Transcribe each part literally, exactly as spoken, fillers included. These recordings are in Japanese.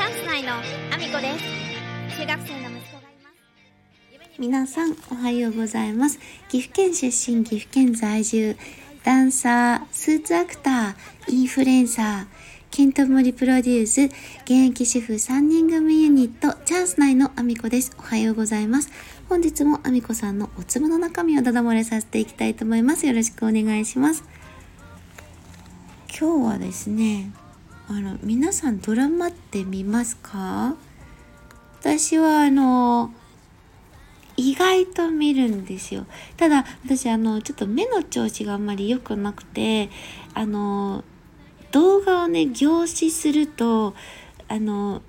チャンス内のアミコです。中学生の息子がいます。皆さんおはようございます。岐阜県出身、岐阜県在住、ダンサー、スーツアクター、インフルエンサー、金と森プロデュース、現役主婦さんにん組ユニット、チャンス内のアミコです。おはようございます。本日もアミコさんのおつむの中身をダダ漏れさせていきたいと思います。よろしくお願いします。今日はですね、あの皆さんドラマって見ますか？私はあの意外と見るんですよ。ただ私あのちょっと目の調子があんまり良くなくて、あの動画をね凝視するとあの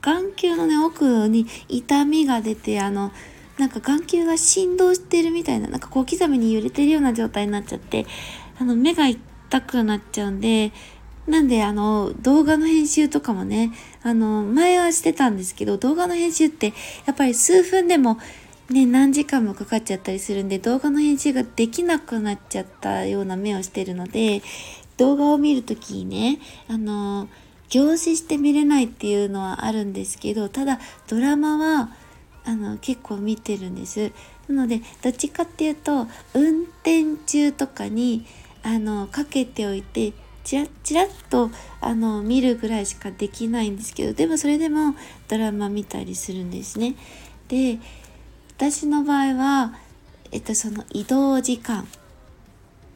眼球のね奥に痛みが出て、あのなんか眼球が振動してるみたいな、なんか小刻みに揺れてるような状態になっちゃって、あの目が痛くなっちゃうんで、なんであの動画の編集とかもね、あの前はしてたんですけど、動画の編集ってやっぱり数分でもね何時間もかかっちゃったりするんで、動画の編集ができなくなっちゃったような目をしてるので、動画を見るときね、あの凝視して見れないっていうのはあるんですけど、ただドラマはあの結構見てるんです。なのでどっちかっていうと運転中とかにあのかけておいてチラッチラッとあの見るぐらいしかできないんですけど、でもそれでもドラマ見たりするんですね。で私の場合は、えっと、その移動時間、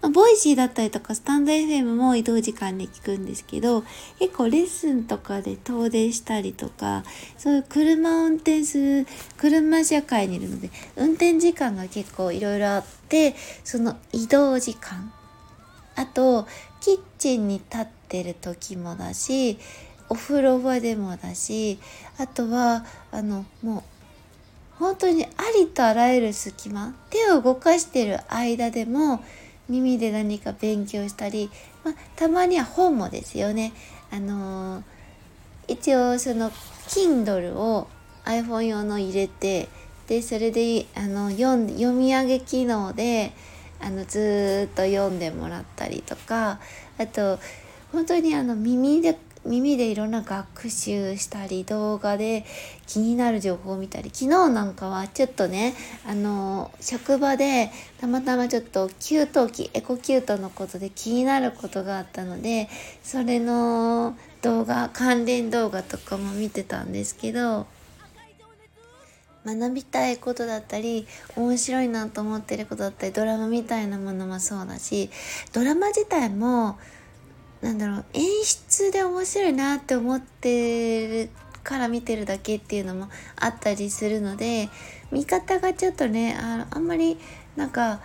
ボイシーだったりとかスタンド エフエム も移動時間で聞くんですけど、結構レッスンとかで遠出したりとか、そういう車を運転する、車社会にいるので運転時間が結構いろいろあって、その移動時間、あとキッチンに立ってる時もだし、お風呂場でもだし、あとはあのもう本当にありとあらゆる隙間、手を動かしてる間でも耳で何か勉強したり、まあ、たまには本もですよね。あのー、一応その Kindle を iPhone 用の入れて、でそれであの 読, 読み上げ機能であのずっと読んでもらったりとか、あと本当にあの耳で耳でいろんな学習したり、動画で気になる情報を見たり、昨日なんかはちょっとねあの職場でたまたまちょっと給湯器、エコキュートのことで気になることがあったので、それの動画、関連動画とかも見てたんですけど、学びたいことだったり面白いなと思ってることだったり、ドラマみたいなものもそうだし、ドラマ自体もなんだろう、演出で面白いなって思ってるから見てるだけっていうのもあったりするので、見方がちょっとね あ, あんまりなんか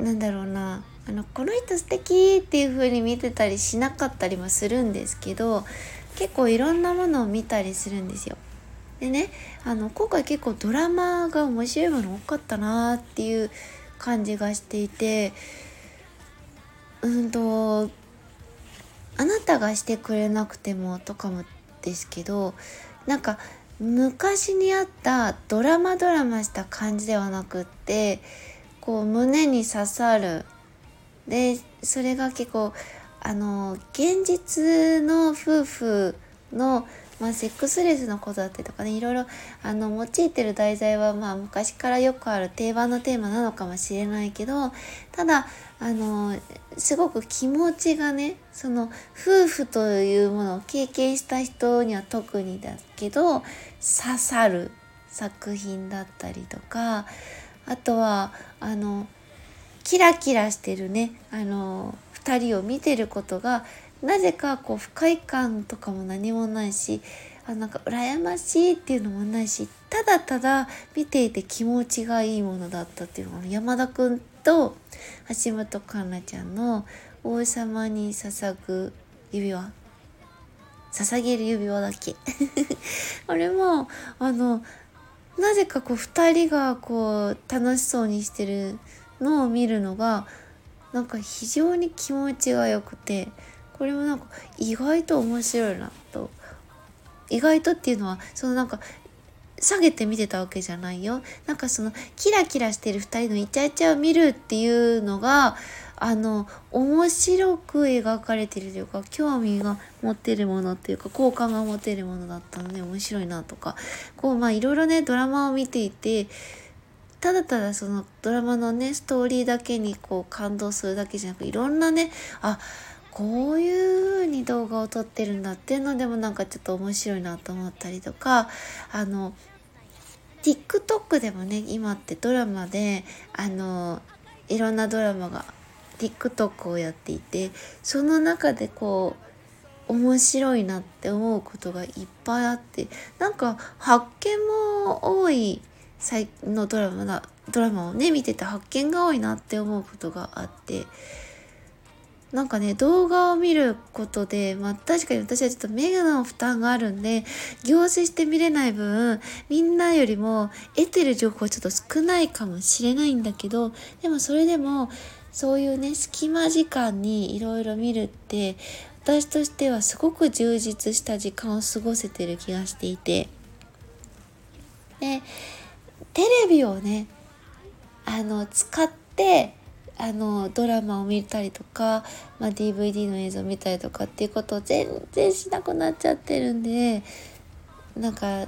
なんだろうな、あのこの人素敵っていう風に見てたりしなかったりもするんですけど、結構いろんなものを見たりするんですよ。でね、あの今回結構ドラマが面白いもの多かったなっていう感じがしていて、うんとあなたがしてくれなくてもとかもですけど、なんか昔にあったドラマドラマした感じではなくって、こう胸に刺さる、でそれが結構あの現実の夫婦の、まあ、セックスレスのことだったりとかね、いろいろあの用いてる題材は、まあ、昔からよくある定番のテーマなのかもしれないけど、ただあのすごく気持ちがね、その夫婦というものを経験した人には特にだけど刺さる作品だったりとか、あとはあのキラキラしてるね、あのふたりを見てることがなぜかこう不快感とかも何もないし、あなんか羨ましいっていうのもないし、ただただ見ていて気持ちがいいものだったっていうのが、山田くんと橋本環奈ちゃんの王様に捧ぐ指輪、捧げる指輪だっけあれもあのなぜかこうふたりがこう楽しそうにしてるのを見るのがなんか非常に気持ちが良くて、これもなんか意外と面白いなと、意外とっていうのはそのなんか下げて見てたわけじゃないよ、なんかそのキラキラしてるふたりのイチャイチャを見るっていうのがあの面白く描かれてるというか、興味が持ってるものっていうか、好感が持てるものだったので面白いなとか、こうまあいろいろねドラマを見ていて、ただただそのドラマのねストーリーだけにこう感動するだけじゃなく、いろんなね、あ、こういう風に動画を撮ってるんだっていうのでもなんかちょっと面白いなと思ったりとか、あの TikTok でもね今ってドラマであのいろんなドラマが TikTok をやっていて、その中でこう面白いなって思うことがいっぱいあって、なんか発見も多い最近のドラマだドラマをね見てて発見が多いなって思うことがあって、なんかね動画を見ることで、まあ確かに私はちょっと目の負担があるんで凝視して見れない分、みんなよりも得てる情報はちょっと少ないかもしれないんだけど、でもそれでもそういうね隙間時間にいろいろ見るって私としてはすごく充実した時間を過ごせてる気がしていて、でテレビをねあの使ってあのドラマを見たりとか、まあ、ディーブイディー の映像を見たりとかっていうことを全然しなくなっちゃってるんで、なんか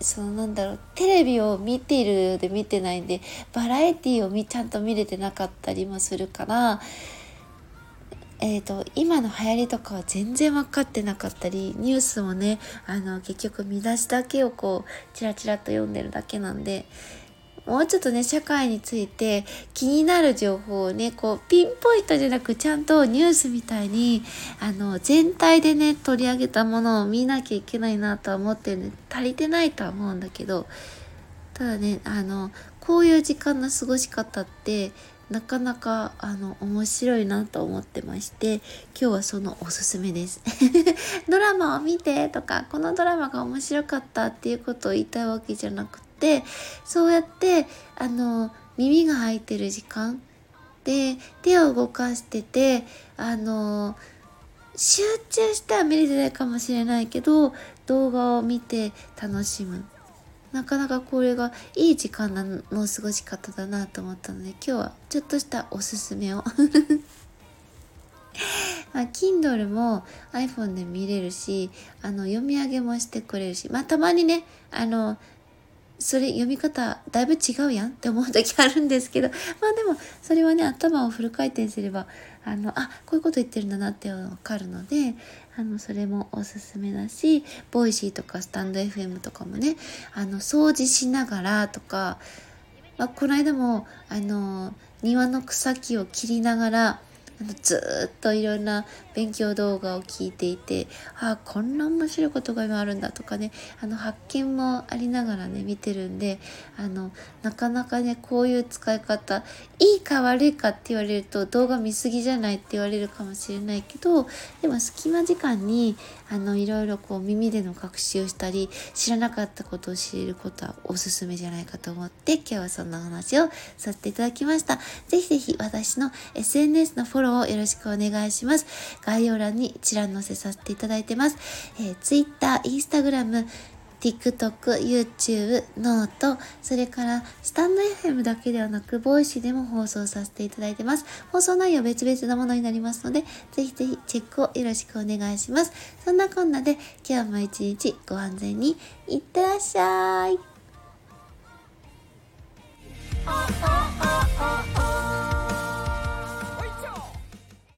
そのなんだろうテレビを見ているようで見てないんで、バラエティを見ちゃんと見れてなかったりもするから、えーと、今の流行りとかは全然分かってなかったり、ニュースもねあの結局見出しだけをこうチラチラっと読んでるだけなんで、もうちょっとね社会について気になる情報をねこうピンポイントじゃなく、ちゃんとニュースみたいにあの全体でね取り上げたものを見なきゃいけないなとは思ってるんで足りてないとは思うんだけど、ただねあのこういう時間の過ごし方ってなかなかあの面白いなと思ってまして、今日はそのおすすめですドラマを見てとか、このドラマが面白かったっていうことを言いたいわけじゃなくて、でそうやってあの耳が入ってる時間で手を動かしてて、あの集中しては見れてないかもしれないけど動画を見て楽しむ、なかなかこれがいい時間の過ごし方だなと思ったので、今日はちょっとしたおすすめをまあ、Kindle も iPhone で見れるし、あの読み上げもしてくれるし、まあ、たまにねあのそれ読み方だいぶ違うやんって思う時あるんですけど、まあでもそれはね頭をフル回転すればあのあこういうこと言ってるんだなって分かるので、あのそれもおすすめだし、ボイシーとかスタンド エフエム とかもねあの掃除しながらとか、まあ、この間もあの庭の草木を切りながらあのずっといろんな勉強動画を聞いていて、ああこんな面白いことが今あるんだとかね、あの発見もありながらね見てるんで、あのなかなかねこういう使い方いいか悪いかって言われると動画見過ぎじゃないって言われるかもしれないけど、でも隙間時間にあのいろいろこう耳での学習をしたり、知らなかったことを知れることはおすすめじゃないかと思って、今日はそんな話をさせていただきました。ぜひぜひ私の エスエヌエス のフォローよろしくお願いします。概要欄に一覧載せさせていただいてます、えー、Twitter、Instagram、TikTok、YouTube、ノート、それからスタンド エフエム だけではなくボイシーでも放送させていただいてます。放送内容別々なものになりますので、ぜひぜひチェックをよろしくお願いします。そんなこんなで今日も一日ご安全にいってらっしゃい。